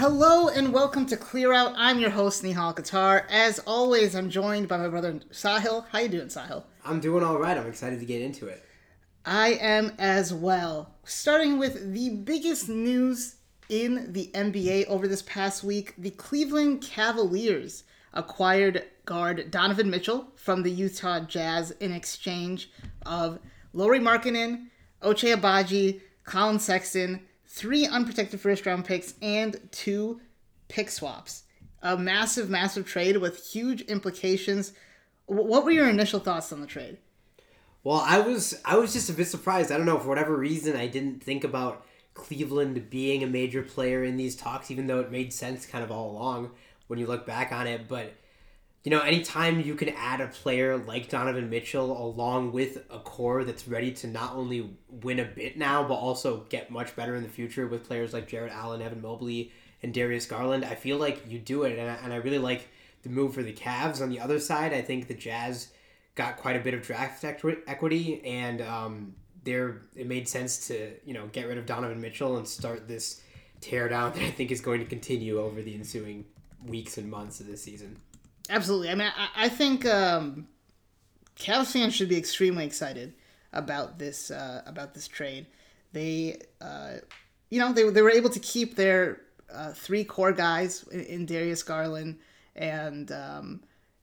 Hello and welcome to Clear Out. I'm your host, Nihal Qatar. As always, I'm joined by my brother, Sahil. How you doing, Sahil? I'm doing all right. I'm excited to get into it. I am as well. Starting with the biggest news in the NBA over this past week, the Cleveland Cavaliers acquired guard Donovan Mitchell from the Utah Jazz in exchange of Lauri Markkanen, Ochai Agbaji, Colin Sexton, 3 unprotected first-round picks, and 2 pick swaps. A massive, massive trade with huge implications. What were your initial thoughts on the trade? Well, I was just a bit surprised. I don't know, for whatever reason, I didn't think about Cleveland being a major player in these talks, even though it made sense kind of all along when you look back on it. But, you know, anytime you can add a player like Donovan Mitchell along with a core that's ready to not only win a bit now, but also get much better in the future with players like Jared Allen, Evan Mobley, and Darius Garland, I feel like you do it. And I really like the move for the Cavs. On the other side, I think the Jazz got quite a bit of draft equity, and it made sense to, you know, get rid of Donovan Mitchell and start this teardown that I think is going to continue over the ensuing weeks and months of this season. Absolutely. I mean, I think Cavs fans should be extremely excited about this trade. They, you know, they were able to keep their 3 core guys in Darius Garland and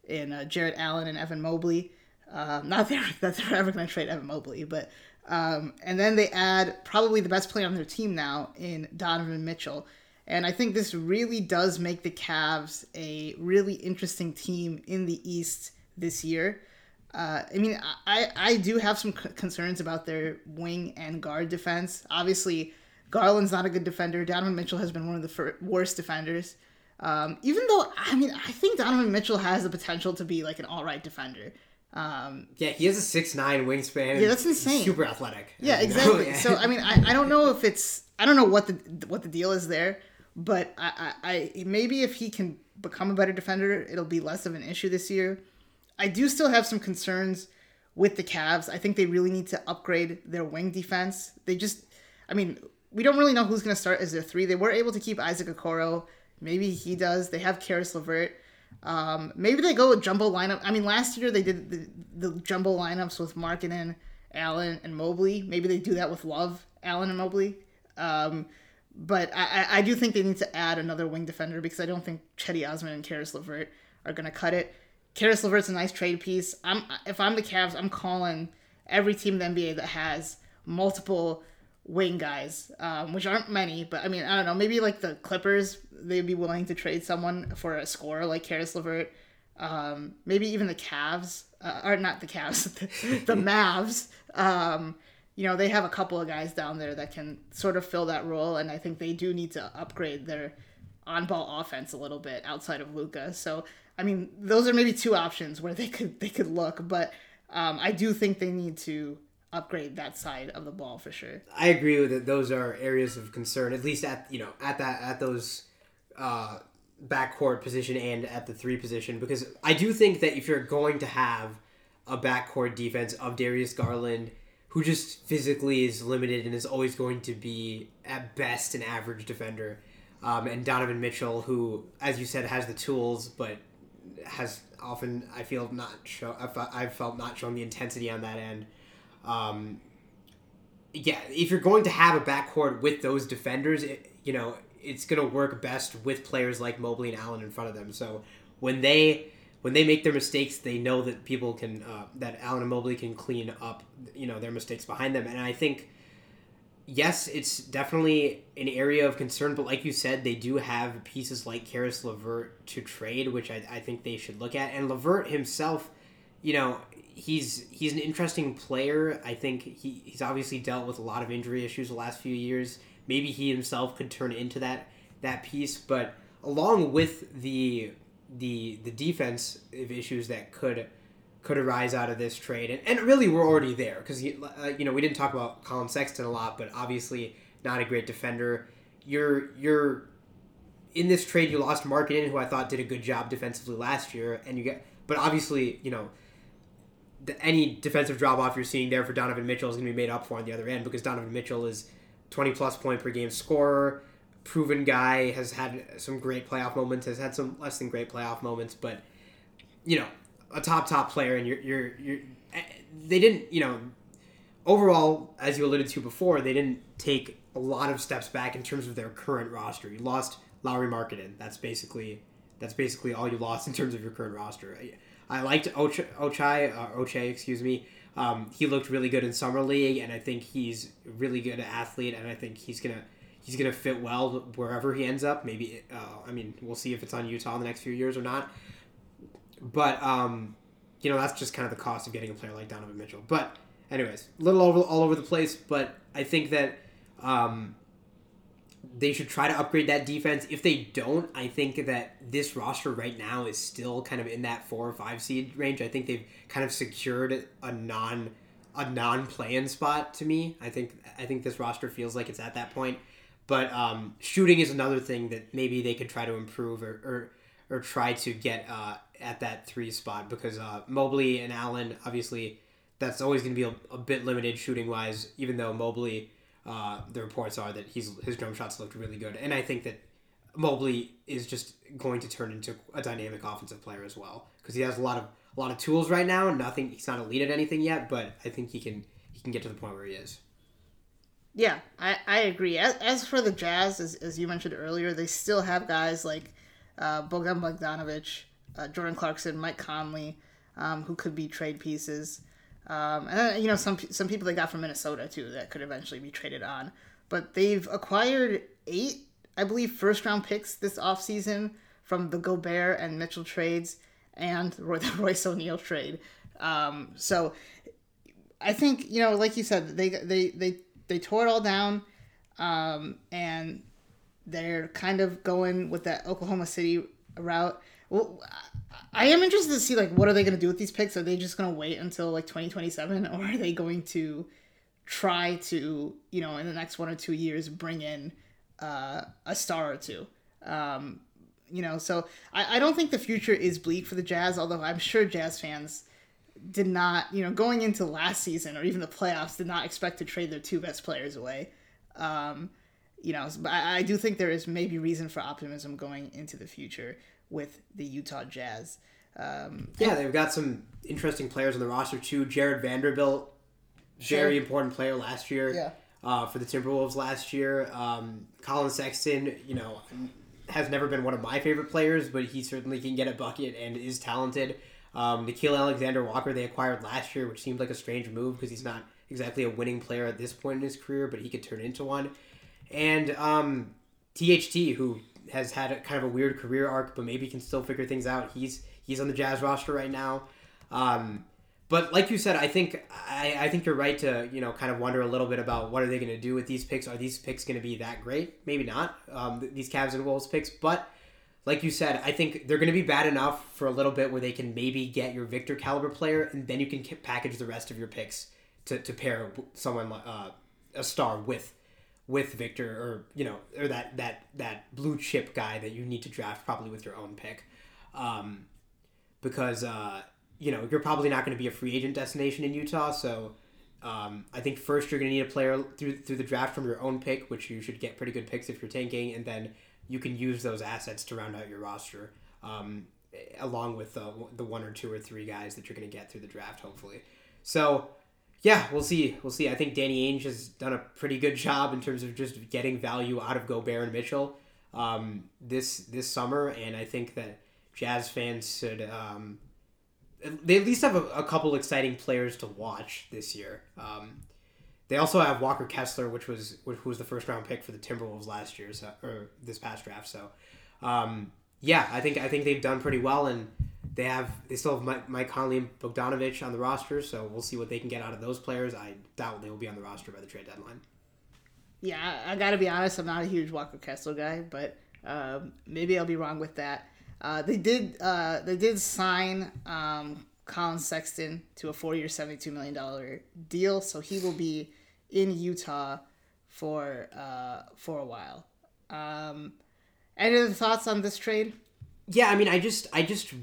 in Jared Allen and Evan Mobley. Not that they're ever going to trade Evan Mobley, but and then they add probably the best player on their team now in Donovan Mitchell. And I think this really does make the Cavs a really interesting team in the East this year. I mean, I do have some concerns about their wing and guard defense. Obviously, Garland's not a good defender. Donovan Mitchell has been one of the worst defenders. Even though, I mean, I think Donovan Mitchell has the potential to be like an all-right defender. Yeah, he has a 6'9" wingspan. Yeah, that's insane. Super athletic. Yeah, exactly. So, I mean, I don't know if it's... I don't know what the deal is there. But I maybe if he can become a better defender, it'll be less of an issue this year. I do still have some concerns with the Cavs. I think they really need to upgrade their wing defense. They just, I mean, we don't really know who's going to start as their 3. They were able to keep Isaac Okoro. Maybe he does. They have Karis LeVert. Maybe they go with jumbo lineup. I mean, last year they did the jumbo lineups with Markkanen, Allen, and Mobley. Maybe they do that with Love, Allen, and Mobley. But I do think they need to add another wing defender because I don't think Chetty Osman and Karis LeVert are going to cut it. Karis LeVert's a nice trade piece. If I'm the Cavs, I'm calling every team in the NBA that has multiple wing guys, which aren't many. But, I mean, I don't know. Maybe, like, the Clippers, they'd be willing to trade someone for a scorer like Karis LeVert. Maybe even the Cavs. Or not the Cavs. The Mavs. You know, they have a couple of guys down there that can sort of fill that role, and I think they do need to upgrade their on-ball offense a little bit outside of Luka. So, I mean, those are maybe 2 options where they could look, but I do think they need to upgrade that side of the ball for sure. I agree with it. Those are areas of concern, at least at those backcourt position and at the 3 position, because I do think that if you're going to have a backcourt defense of Darius Garland, who just physically is limited and is always going to be, at best, an average defender. And Donovan Mitchell, who, as you said, has the tools, but has often, I've felt not shown the intensity on that end. Yeah, if you're going to have a backcourt with those defenders, you know, it's going to work best with players like Mobley and Allen in front of them. So when they make their mistakes, they know that people can, that Allen and Mobley can clean up, you know, their mistakes behind them. And I think, yes, it's definitely an area of concern, but like you said, they do have pieces like Karis LeVert to trade, which I think they should look at. And LeVert himself, you know, he's an interesting player. I think he's obviously dealt with a lot of injury issues the last few years. Maybe he himself could turn into that piece, but along with the defense of issues that could arise out of this trade, and really we're already there because you know, we didn't talk about Colin Sexton a lot, but obviously not a great defender. You're in this trade, you lost Markkanen, who I thought did a good job defensively last year, and but obviously, you know, any defensive drop off you're seeing there for Donovan Mitchell is going to be made up for on the other end because Donovan Mitchell is 20+ point per game scorer, proven guy, has had some great playoff moments, has had some less than great playoff moments, but, you know, a top player, and you're they didn't, you know, overall, as you alluded to before, they didn't take a lot of steps back in terms of their current roster. You lost Lauri Markkanen. That's basically all you lost in terms of your current roster. I liked Ochai. He looked really good in summer league, and I think he's a really good athlete, and I think he's gonna fit well wherever he ends up. Maybe we'll see if it's on Utah in the next few years or not. But that's just kind of the cost of getting a player like Donovan Mitchell. But anyways, a little all over the place. But I think that they should try to upgrade that defense. If they don't, I think that this roster right now is still kind of in that 4 or 5 seed range. I think they've kind of secured a non play-in spot to me. I think this roster feels like it's at that point. But shooting is another thing that maybe they could try to improve or try to get at that 3 spot, because Mobley and Allen, obviously, that's always going to be a bit limited shooting-wise, even though Mobley, the reports are that his jump shots looked really good. And I think that Mobley is just going to turn into a dynamic offensive player as well, because he has a lot of tools right now. Nothing, he's not elite at anything yet, but I think he can get to the point where he is. Yeah, I agree. As for the Jazz, as you mentioned earlier, they still have guys like Bogdan Bogdanovic, Jordan Clarkson, Mike Conley, who could be trade pieces. And then, you know, some people they got from Minnesota too that could eventually be traded on. But they've acquired 8, I believe, first-round picks this offseason from the Gobert and Mitchell trades and the Royce O'Neale trade. So I think, you know, like you said, they tore it all down, and they're kind of going with that Oklahoma City route. Well, I am interested to see, like, what are they going to do with these picks? Are they just going to wait until, like, 2027? Or are they going to try to, you know, in the next 1 or 2 years, bring in a star or two? You know, so I don't think the future is bleak for the Jazz, although I'm sure Jazz fans did not, you know, going into last season or even the playoffs, did not expect to trade their 2 best players away. You know, but I do think there is maybe reason for optimism going into the future with the Utah Jazz. Yeah, they've got some interesting players on the roster too. Jared Vanderbilt, very important player last year, for the Timberwolves last year. Colin Sexton, you know, has never been one of my favorite players, but he certainly can get a bucket and is talented. Nikhil Alexander-Walker they acquired last year, which seemed like a strange move because he's not exactly a winning player at this point in his career, but he could turn into one. And THT, who has had a kind of a weird career arc, but maybe can still figure things out. He's on the Jazz roster right now. But like you said, I think you're right to, you know, kind of wonder a little bit about what are they going to do with these picks. Are these picks going to be that great? Maybe not, these Cavs and Wolves picks. But like you said, I think they're going to be bad enough for a little bit where they can maybe get your Victor caliber player, and then you can package the rest of your picks to pair someone, a star with Victor, or, you know, or that blue chip guy that you need to draft probably with your own pick, because you know, you're probably not going to be a free agent destination in Utah. So I think first you're going to need a player through the draft from your own pick, which you should get pretty good picks if you're tanking, and then you can use those assets to round out your roster, along with the 1 or 2 or 3 guys that you're going to get through the draft, hopefully. So. Yeah, we'll see. I think Danny Ainge has done a pretty good job in terms of just getting value out of Gobert and Mitchell this summer, and I think that Jazz fans should they at least have a couple exciting players to watch this year. They also have Walker Kessler, who was the first round pick for the Timberwolves last year, so, or this past draft. So yeah, I think they've done pretty well, and. They still have Mike Conley and Bogdanovic on the roster, so we'll see what they can get out of those players. I doubt they will be on the roster by the trade deadline. Yeah, I got to be honest, I'm not a huge Walker Kessler guy, but maybe I'll be wrong with that. They did sign Colin Sexton to a 4-year, $72 million deal, so he will be in Utah for a while. Any other thoughts on this trade? Yeah, I mean, I just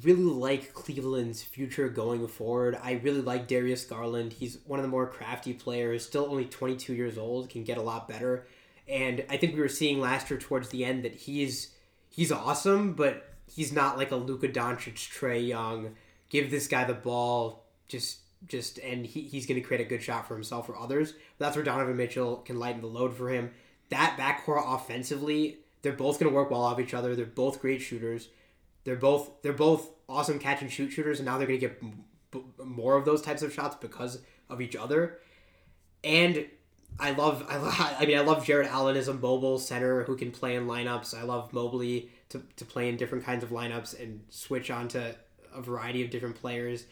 really like Cleveland's future going forward. I really like Darius Garland. He's one of the more crafty players, still only 22 years old, can get a lot better. And I think we were seeing last year towards the end that he's awesome, but he's not like a Luka Doncic, Trey Young. Give this guy the ball, just and he's going to create a good shot for himself or others. That's where Donovan Mitchell can lighten the load for him. That backcourt offensively, they're both going to work well off each other. They're both great shooters. They're both awesome catch and shoot shooters, and now they're going to get more of those types of shots because of each other. And I love Jared Allen as a mobile center who can play in lineups. I love Mobley to play in different kinds of lineups and switch on to a variety of different players.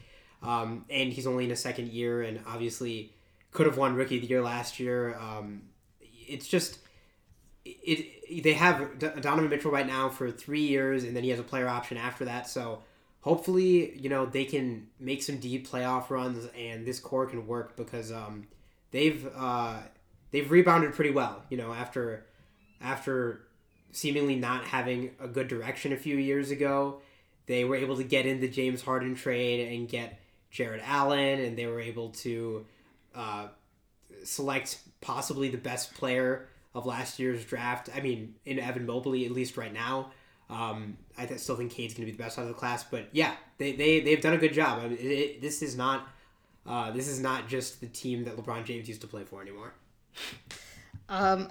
And he's only in his second year and obviously could have won Rookie of the Year last year. They have Donovan Mitchell right now for 3 years, and then he has a player option after that. So hopefully, they can make some deep playoff runs and this core can work because they've rebounded pretty well, after seemingly not having a good direction a few years ago. They were able to get in the James Harden trade and get Jared Allen, and they were able to select possibly the best player of last year's draft. I mean, in Evan Mobley, at least right now. I still think Cade's going to be the best out of the class, but yeah, they've done a good job. I mean, this is not just the team that LeBron James used to play for anymore. I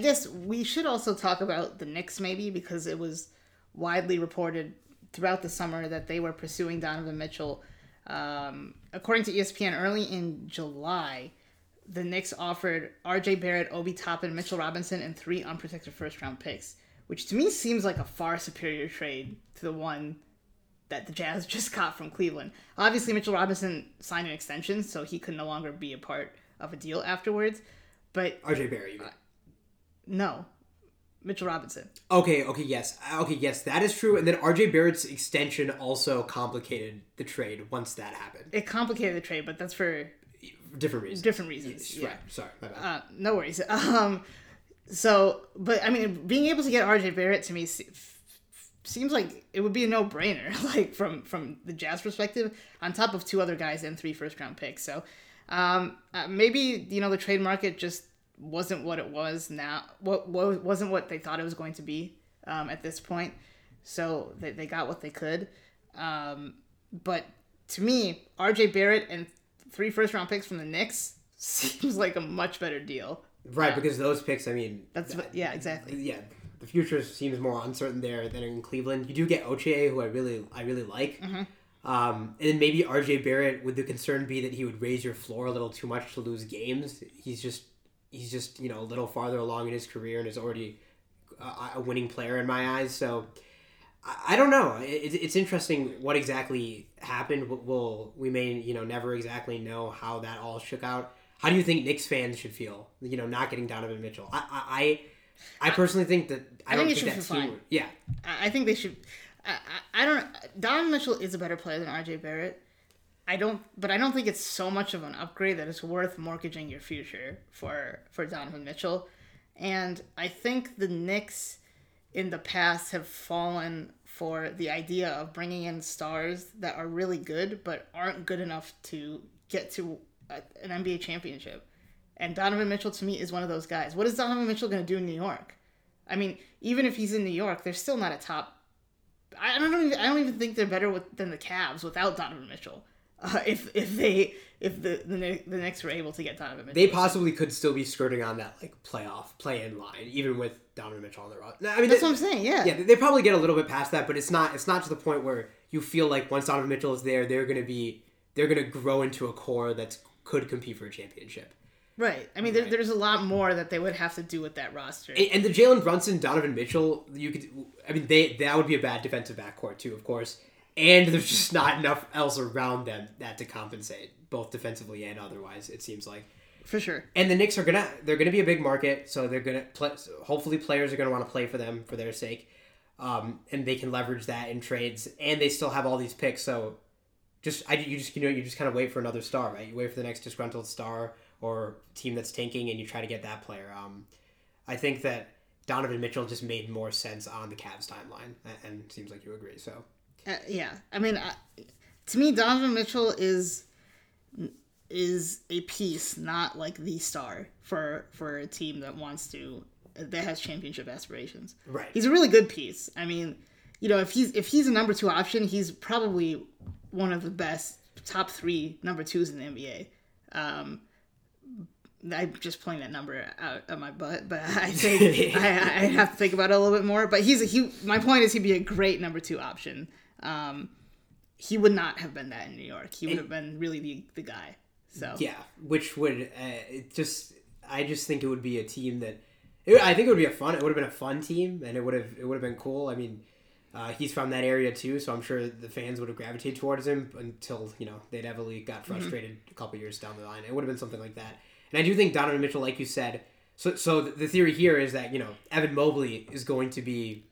guess we should also talk about the Knicks maybe, because it was widely reported throughout the summer that they were pursuing Donovan Mitchell. According to ESPN, early in July, the Knicks offered RJ Barrett, Obi Toppin, Mitchell Robinson, and 3 unprotected first-round picks, which to me seems like a far superior trade to the one that the Jazz just got from Cleveland. Obviously, Mitchell Robinson signed an extension, so he could no longer be a part of a deal afterwards. But RJ Barrett, you mean? No. Mitchell Robinson. Okay, yes, that is true. And then RJ Barrett's extension also complicated the trade once that happened. It complicated the trade, but that's for different reasons. Yes, yeah. Right. Sorry, my bad. No worries. Being able to get RJ Barrett to me seems like it would be a no-brainer, like from the Jazz perspective, on top of 2 other guys and 3 first-round picks. So, maybe the trade market just wasn't what it was now. What wasn't what they thought it was going to be at this point. So they got what they could. But to me, RJ Barrett and 3 first-round picks from the Knicks seems like a much better deal. Right, because those picks, exactly. Yeah, the future seems more uncertain there than in Cleveland. You do get Ochai, who I really like. Mm-hmm. And then maybe RJ Barrett, would the concern be that he would raise your floor a little too much to lose games? He's just a little farther along in his career and is already a winning player in my eyes. So I don't know. It's interesting what exactly happened. We may never exactly know how that all shook out. How do you think Knicks fans should feel, not getting Donovan Mitchell? I personally think that I don't think that's fine. Yeah, I think they should. I don't. Donovan Mitchell is a better player than RJ Barrett. I don't think it's so much of an upgrade that it's worth mortgaging your future for Donovan Mitchell. And I think the Knicks in the past have fallen for the idea of bringing in stars that are really good but aren't good enough to get to an NBA championship. And Donovan Mitchell, to me, is one of those guys. What is Donovan Mitchell going to do in New York? I mean, even if he's in New York, they're still not a top. I don't even think they're better than the Cavs without Donovan Mitchell. If the Knicks were able to get Donovan Mitchell, they possibly could still be skirting on that like play-in line, even with Donovan Mitchell on the roster. I mean, that's what I'm saying. Yeah, yeah, they probably get a little bit past that, but it's not to the point where you feel like once Donovan Mitchell is there, they're gonna grow into a core that could compete for a championship. Right. I mean, right. There's a lot more that they would have to do with that roster. And the Jalen Brunson, Donovan Mitchell, that would be a bad defensive backcourt too, of course. And there's just not enough else around them that to compensate, both defensively and otherwise, it seems like. For sure. And the Knicks they're gonna be a big market, so they're gonna hopefully players are gonna want to play for them for their sake, and they can leverage that in trades. And they still have all these picks, so you just kind of wait for another star, right? You wait for the next disgruntled star or team that's tanking, and you try to get that player. I think that Donovan Mitchell just made more sense on the Cavs timeline, and it seems like you agree. So. Yeah, I mean, to me, Donovan Mitchell is is a piece, not like the star for a team that wants to, that has championship aspirations. Right. He's a really good piece. I mean, you know, if he's a number two option, he's probably one of the best top three number twos in the NBA. I'm just pulling that number out of my butt, but I think I have to think about it a little bit more. But my point is he'd be a great number two option. He would not have been that in New York. He would have been really the guy. So yeah, which would I just think it would be a team that I think it would be It would have been a fun team, and it would have been cool. I mean, he's from that area too, so I'm sure the fans would have gravitated towards him until they'd heavily got frustrated a couple years down the line. It would have been something like that. And I do think Donovan Mitchell, like you said, so the theory here is that, Evan Mobley is going to be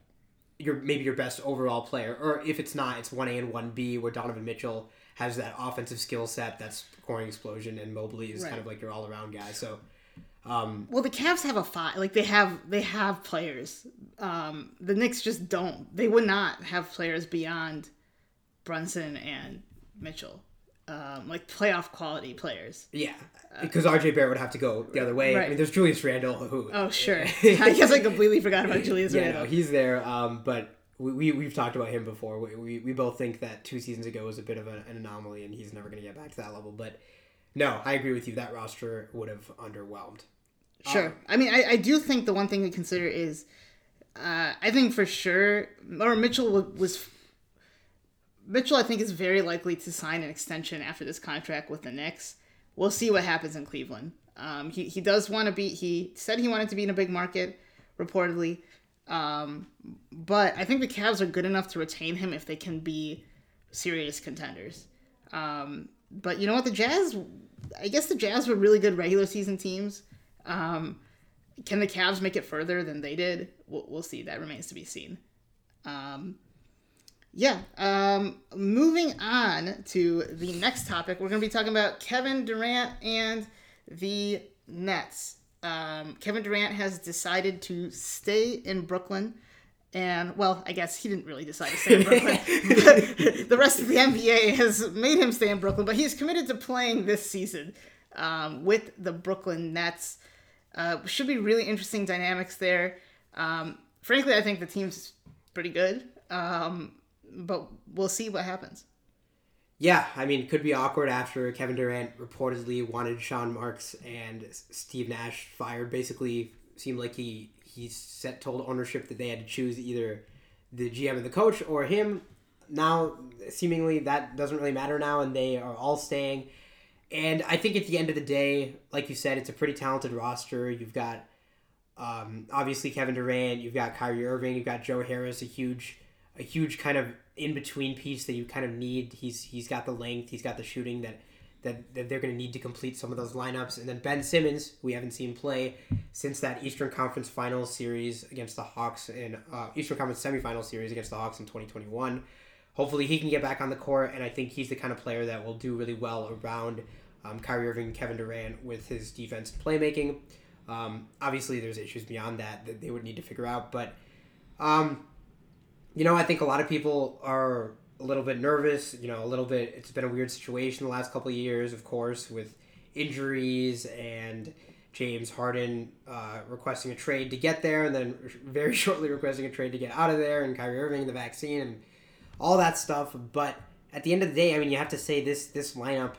maybe your best overall player, or if it's not, it's 1A and 1B, where Donovan Mitchell has that offensive skill set, that scoring explosion, and Mobley is kind of like your all-around guy. So, well, the Cavs have a five. Like, they have players. The Knicks just don't. They would not have players beyond Brunson and Mitchell. Like playoff quality players. Yeah, because RJ Barrett would have to go the other way. Right. I mean, there's Julius Randle. Oh, sure. I guess I completely forgot about Julius Randle. No, he's there, but we've talked about him before. We both think that 2 seasons ago was a bit of an anomaly, and he's never going to get back to that level. But no, I agree with you. That roster would have underwhelmed. Sure. I mean, I do think the one thing to consider is, I think for sure, or Mitchell, I think, is very likely to sign an extension after this contract with the Knicks. We'll see what happens in Cleveland. He does want to be... He said he wanted to be in a big market, reportedly. But I think the Cavs are good enough to retain him if they can be serious contenders. But you know what? The Jazz... I guess the Jazz were really good regular season teams. Can the Cavs make it further than they did? We'll see. That remains to be seen. Moving on to the next topic, we're going to be talking about Kevin Durant and the Nets. Kevin Durant has decided to stay in Brooklyn. And, well, I guess he didn't really decide to stay in Brooklyn. But the rest of the NBA has made him stay in Brooklyn, but he's committed to playing this season with the Brooklyn Nets. Should be really interesting dynamics there. Frankly, I think the team's pretty good. But we'll see what happens. Yeah, I mean, could be awkward after Kevin Durant reportedly wanted Sean Marks and Steve Nash fired. Basically, seemed like he told ownership that they had to choose either the GM and the coach or him. Now, seemingly, that doesn't really matter now, and they are all staying. And I think at the end of the day, like you said, it's a pretty talented roster. You've got, obviously, Kevin Durant. You've got Kyrie Irving. You've got Joe Harris, a huge kind of in-between piece that you kind of need. He's got the length, he's got the shooting that they're going to need to complete some of those lineups. And then Ben Simmons, we haven't seen play since that Eastern Conference Finals series against the Hawks and Eastern Conference Semifinal series against the Hawks in 2021. Hopefully he can get back on the court, and I think he's the kind of player that will do really well around Kyrie Irving, Kevin Durant with his defense and playmaking. Obviously there's issues beyond that they would need to figure out, but I think a lot of people are a little bit nervous, a little bit. It's been a weird situation the last couple of years, of course, with injuries and James Harden requesting a trade to get there, and then very shortly requesting a trade to get out of there, and Kyrie Irving, the vaccine, and all that stuff. But at the end of the day, I mean, you have to say this lineup,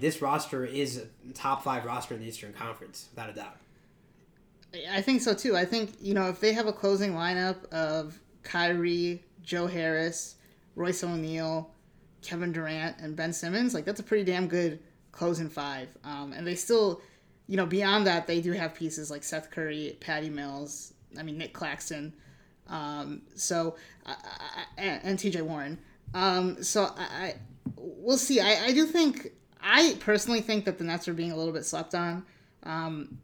this roster is a top 5 roster in the Eastern Conference, without a doubt. I think so, too. I think, if they have a closing lineup of Kyrie, Joe Harris, Royce O'Neale, Kevin Durant, and Ben Simmons, that's a pretty damn good closing 5. And they still, beyond that, they do have pieces like Seth Curry, Patty Mills, Nick Claxton, and TJ Warren. So we'll see. I personally think that the Nets are being a little bit slept on.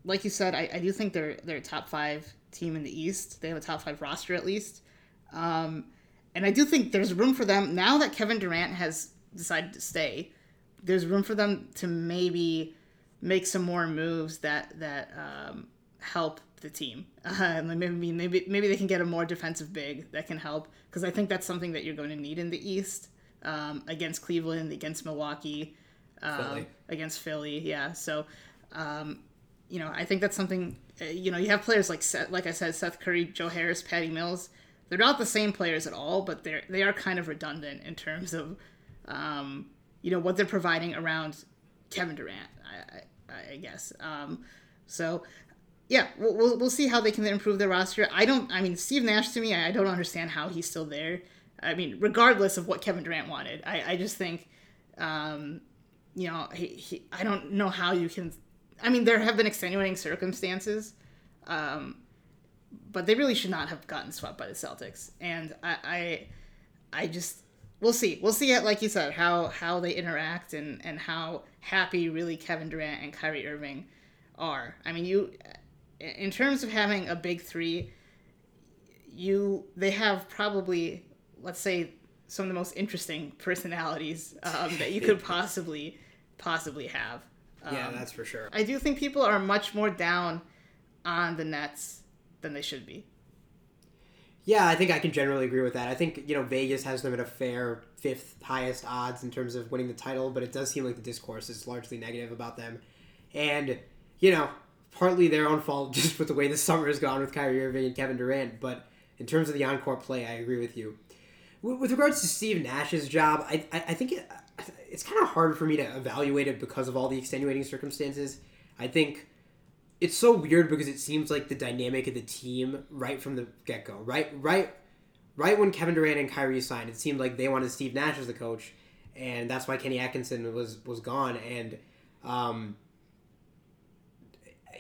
Like you said, I do think they're a top 5 team in the East. They have a top 5 roster at least. And I do think there's room for them, now that Kevin Durant has decided to stay, there's room for them to maybe make some more moves that help the team. Maybe they can get a more defensive big that can help, because I think that's something that you're going to need in the East against Cleveland, against Milwaukee, Philly. Against Philly. Yeah. So, you know, I think that's something, you know, you have players like I said, Seth Curry, Joe Harris, Patty Mills. They're not the same players at all, but they are kind of redundant in terms of, you know, what they're providing around Kevin Durant, I guess. So, yeah, we'll see how they can improve their roster. Steve Nash, to me, I don't understand how he's still there. I mean, regardless of what Kevin Durant wanted, I just think, you know, I don't know how you can. I mean, there have been extenuating circumstances, but they really should not have gotten swept by the Celtics. And I just, we'll see. We'll see, like you said, how they interact and how happy really Kevin Durant and Kyrie Irving are. I mean, in terms of having a big three, they have probably, let's say, some of the most interesting personalities that you could possibly have. Yeah, that's for sure. I do think people are much more down on the Nets than they should be. Yeah, I think I can generally agree with that. I think, you know, Vegas has them at a fair fifth highest odds in terms of winning the title, but it does seem like the discourse is largely negative about them. And, you know, partly their own fault just with the way the summer has gone with Kyrie Irving and Kevin Durant, but in terms of the on-court play, I agree with you. With regards to Steve Nash's job, I think it's kind of hard for me to evaluate it because of all the extenuating circumstances. I think it's so weird because it seems like the dynamic of the team right from the get-go, right when Kevin Durant and Kyrie signed, it seemed like they wanted Steve Nash as the coach, and that's why Kenny Atkinson was gone. And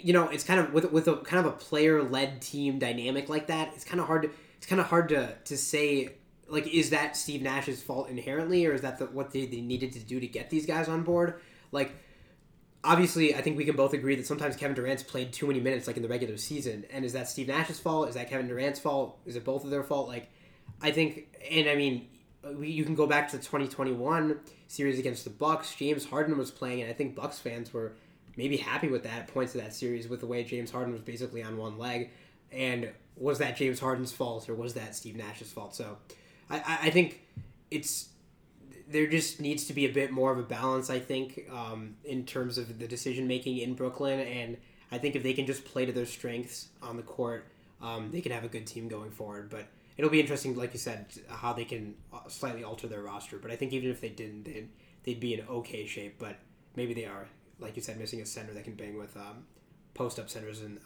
you know, it's kind of with a kind of a player-led team dynamic like that, it's kind of hard. It's kind of hard to say. Like, is that Steve Nash's fault inherently, or is that what they needed to do to get these guys on board? Like, obviously, I think we can both agree that sometimes Kevin Durant's played too many minutes, like, in the regular season. And is that Steve Nash's fault? Is that Kevin Durant's fault? Is it both of their fault? Like, I think, and I mean, you can go back to the 2021 series against the Bucks. James Harden was playing, and I think Bucks fans were maybe happy with that, points of that series, with the way James Harden was basically on one leg. And was that James Harden's fault, or was that Steve Nash's fault? So I think there just needs to be a bit more of a balance, I think, in terms of the decision-making in Brooklyn. And I think if they can just play to their strengths on the court, they can have a good team going forward. But it'll be interesting, like you said, how they can slightly alter their roster. But I think even if they didn't, they'd be in okay shape. But maybe they are, like you said, missing a center that can bang with post-up centers in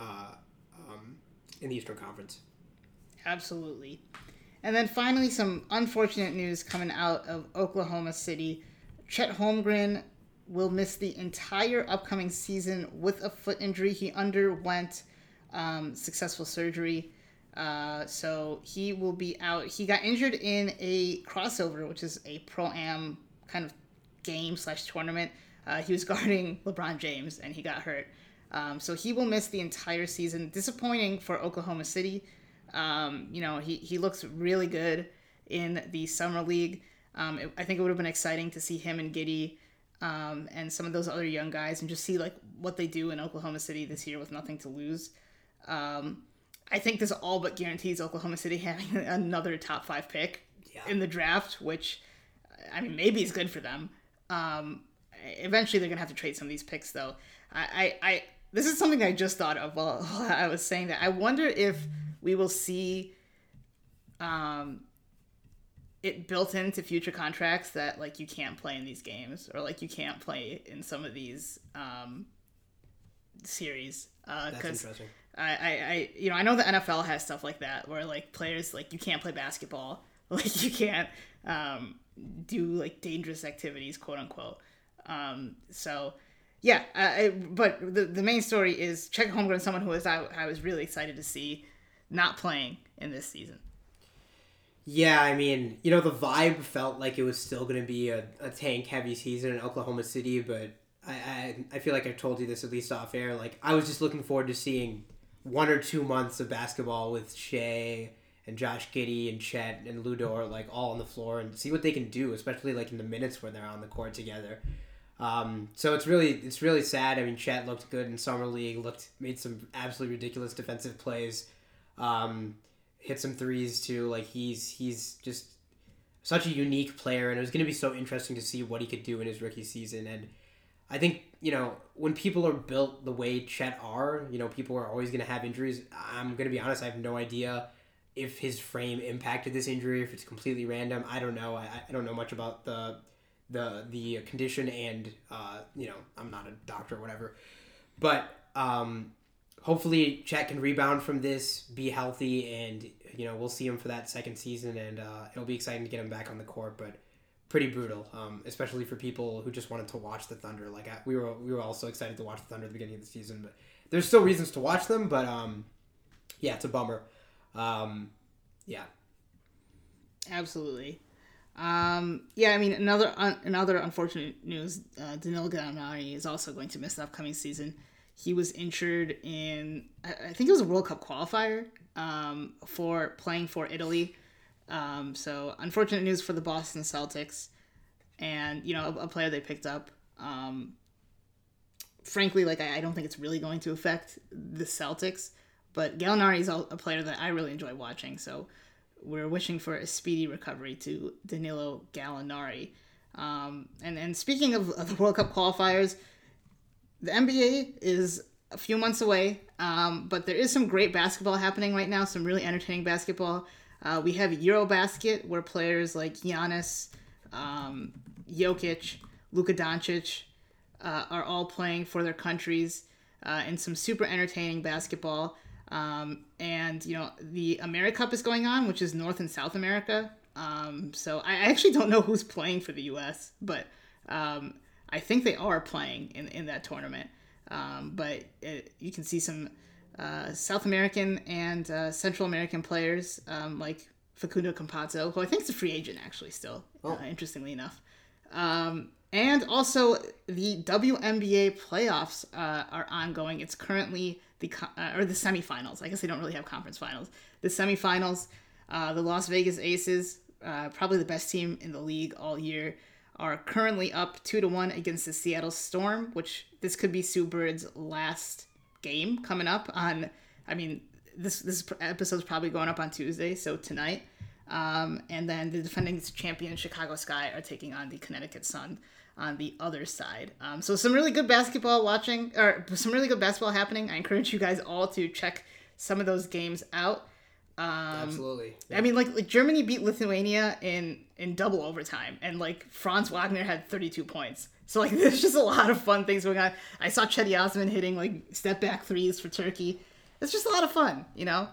the Eastern Conference. Absolutely. And then finally, some unfortunate news coming out of Oklahoma City. Chet Holmgren will miss the entire upcoming season with a foot injury. He underwent successful surgery, so he will be out. He got injured in a crossover, which is a pro-am kind of game / tournament. He was guarding LeBron James, and he got hurt. So he will miss the entire season. Disappointing for Oklahoma City. You know, he looks really good in the summer league. I think it would have been exciting to see him and Giddey and some of those other young guys and just see, like, what they do in Oklahoma City this year with nothing to lose. I think this all but guarantees Oklahoma City having another top 5 pick in the draft, which, I mean, maybe is good for them. Eventually they're going to have to trade some of these picks, though. This is something I just thought of while I was saying that. I wonder if we will see it built into future contracts that, like, you can't play in these games or, like, you can't play in some of these series. That's interesting. I know the NFL has stuff like that where, like, players, like, you can't play basketball. Like, you can't do, like, dangerous activities, quote unquote. Yeah, but the main story is Chet Holmgren, someone who I was really excited to see not playing in this season. Yeah, I mean, you know, the vibe felt like it was still going to be a tank-heavy season in Oklahoma City, but I feel like I told you this at least off air. Like, I was just looking forward to seeing 1 or 2 months of basketball with Shea and Josh Giddey and Chet and Ludor, like, all on the floor and see what they can do, especially, like, in the minutes when they're on the court together. So it's really sad. I mean, Chet looked good in summer league, made some absolutely ridiculous defensive plays. Hit some threes too. Like, he's just such a unique player, and it was going to be so interesting to see what he could do in his rookie season. And I think, you know, when people are built the way Chet are, you know, people are always going to have injuries. I'm going to be honest, I have no idea if his frame impacted this injury, if it's completely random. I don't know. I don't know much about the condition, and, you know, I'm not a doctor or whatever. But hopefully Chet can rebound from this, be healthy, and, you know, we'll see him for that second season, and it'll be exciting to get him back on the court, but pretty brutal, especially for people who just wanted to watch the Thunder. Like, we were also excited to watch the Thunder at the beginning of the season, but there's still reasons to watch them, but yeah, it's a bummer. Yeah. Absolutely. Yeah, I mean, another unfortunate news, Danilo Gallinari is also going to miss the upcoming season. He was injured in, I think it was a World Cup qualifier, for playing for Italy. So unfortunate news for the Boston Celtics, and, you know, a player they picked up. Frankly, like, I don't think it's really going to affect the Celtics, but Gallinari is a player that I really enjoy watching, so we're wishing for a speedy recovery to Danilo Gallinari. And speaking of the World Cup qualifiers, the NBA is a few months away, but there is some great basketball happening right now, some really entertaining basketball. We have Eurobasket, where players like Giannis, Jokic, Luka Doncic are all playing for their countries in some super entertaining basketball. And, you know, the AmeriCup is going on, which is North and South America. So I actually don't know who's playing for the U.S., but I think they are playing in that tournament. But you can see some South American and Central American players, like Facundo Campazzo, who I think is a free agent actually still, interestingly enough. And also the WNBA playoffs are ongoing. It's currently the semifinals. I guess they don't really have conference finals. The semifinals, the Las Vegas Aces, probably the best team in the league all year, are currently up 2-1 against the Seattle Storm, which this could be Sue Bird's last game coming up on. I mean, this episode's probably going up on Tuesday, so tonight. And then the defending champion Chicago Sky are taking on the Connecticut Sun on the other side. So some really good basketball happening. I encourage you guys all to check some of those games out. Absolutely. Yeah. I mean, like Germany beat Lithuania in double overtime, and like Franz Wagner had 32 points. So like there's just a lot of fun things going on. I saw Chetty Osman hitting like step back threes for Turkey. It's just a lot of fun, you know.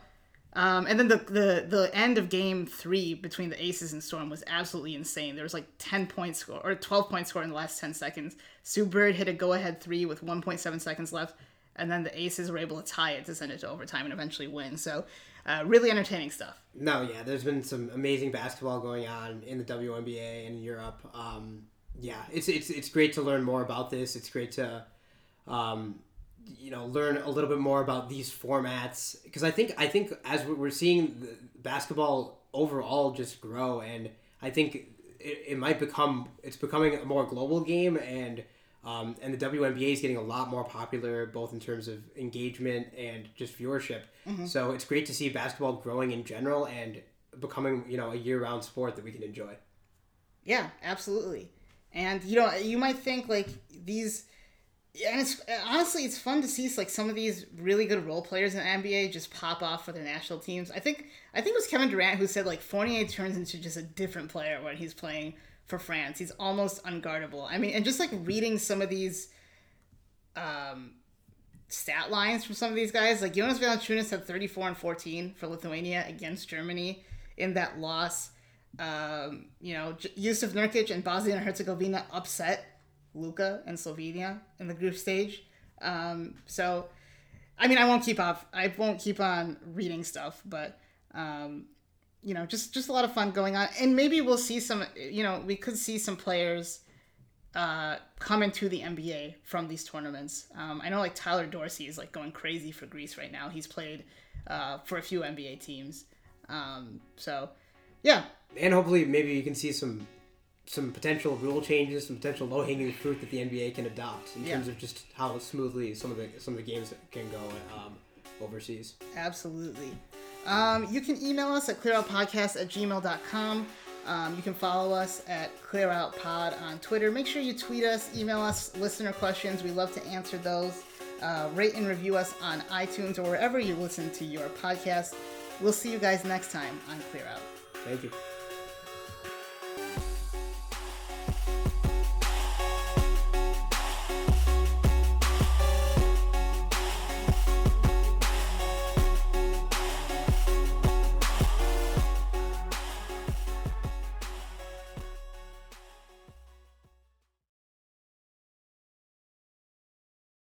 And then the end of game 3 between the Aces and Storm was absolutely insane. There was like 12 point score in the last 10 seconds. Sue Bird hit a go-ahead 3 with 1.7 seconds left, and then the Aces were able to tie it to send it to overtime and eventually win. So really entertaining stuff. No, yeah, there's been some amazing basketball going on in the WNBA and in Europe. Yeah, it's great to learn more about this. It's great to you know, learn a little bit more about these formats, because I think as we're seeing the basketball overall just grow, and I think it's becoming a more global game, and the WNBA is getting a lot more popular both in terms of engagement and just viewership. Mm-hmm. So it's great to see basketball growing in general and becoming, you know, a year-round sport that we can enjoy. Yeah, absolutely. And you know, you might think like these. And it's honestly, it's fun to see like some of these really good role players in the NBA just pop off for their national teams. I think it was Kevin Durant who said like Fournier turns into just a different player when he's playing for France. He's almost unguardable. I mean, and just like reading some of these stat lines from some of these guys, like Jonas Valanciunas had 34 and 14 for Lithuania against Germany in that loss. You know, Jusuf Nurkic and Bosnia and Herzegovina upset Luka and Slovenia in the group stage. So, I mean, I won't keep on reading stuff, but you know, just a lot of fun going on, and maybe we'll see some. You know, we could see some players come into the NBA from these tournaments. I know like Tyler Dorsey is like going crazy for Greece right now. He's played for a few NBA teams. So, yeah, and hopefully maybe you can see some potential rule changes, some potential low-hanging fruit that the NBA can adopt in terms of just how smoothly some of the games can go overseas. Absolutely. You can email us at clearoutpodcast@gmail.com. You can follow us at ClearOutPod on Twitter. Make sure you tweet us, email us listener questions. We love to answer those. Rate and review us on iTunes or wherever you listen to your podcast. We'll see you guys next time on Clear Out. Thank you.